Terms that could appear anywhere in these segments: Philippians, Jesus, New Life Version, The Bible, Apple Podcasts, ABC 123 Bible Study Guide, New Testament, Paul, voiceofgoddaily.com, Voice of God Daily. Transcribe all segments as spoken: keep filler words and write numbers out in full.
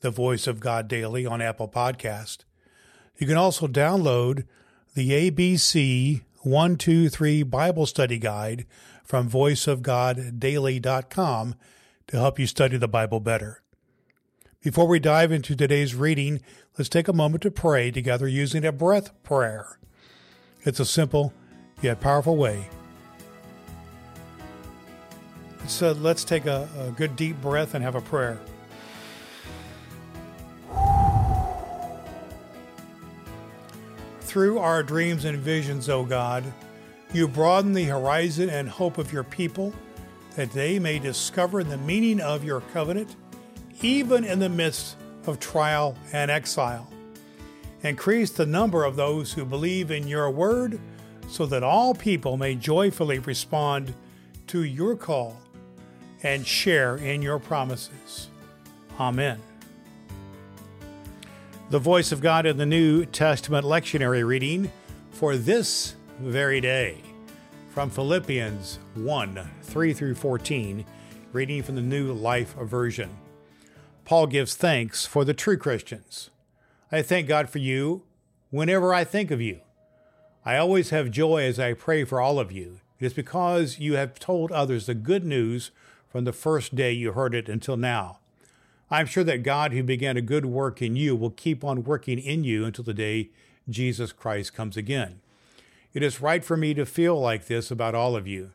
the Voice of God Daily on Apple Podcasts. You can also download the A B C one two three Bible Study Guide from voice of god daily dot com to help you study the Bible better. Before we dive into today's reading, let's take a moment to pray together using a breath prayer. It's a simple yet powerful way. So let's take a, a good deep breath and have a prayer. Through our dreams and visions, O God, you broaden the horizon and hope of your people, that they may discover the meaning of your covenant, even in the midst of trial and exile. Increase the number of those who believe in your word, so that all people may joyfully respond to your call and share in your promises. Amen. The Voice of God in the New Testament lectionary reading for this very day, from Philippians one, three through fourteen, reading from the New Life Version. Paul gives thanks for the true Christians. "I thank God for you whenever I think of you. I always have joy as I pray for all of you. It is because you have told others the good news from the first day you heard it until now. I'm sure that God, who began a good work in you, will keep on working in you until the day Jesus Christ comes again. It is right for me to feel like this about all of you.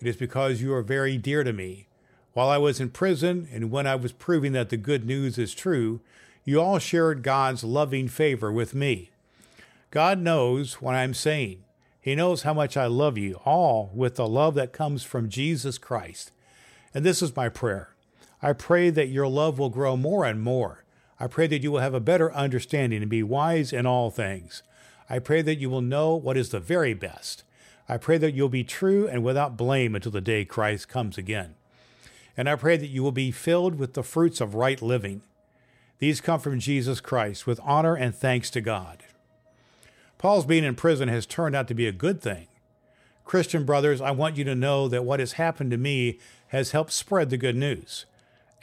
It is because you are very dear to me. While I was in prison and when I was proving that the good news is true, you all shared God's loving favor with me. God knows what I'm saying. He knows how much I love you, all with the love that comes from Jesus Christ. And this is my prayer. I pray that your love will grow more and more. I pray that you will have a better understanding and be wise in all things. I pray that you will know what is the very best. I pray that you'll be true and without blame until the day Christ comes again. And I pray that you will be filled with the fruits of right living. These come from Jesus Christ, with honor and thanks to God." Paul's being in prison has turned out to be a good thing. Christian brothers, I want you to know that what has happened to me has helped spread the good news.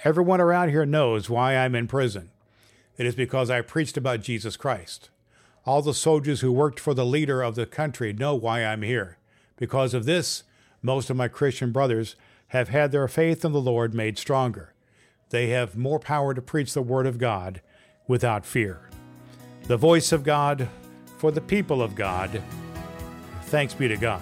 Everyone around here knows why I'm in prison. It is because I preached about Jesus Christ. All the soldiers who worked for the leader of the country know why I'm here. Because of this, most of my Christian brothers have had their faith in the Lord made stronger. They have more power to preach the Word of God without fear. The Voice of God for the people of God. Thanks be to God.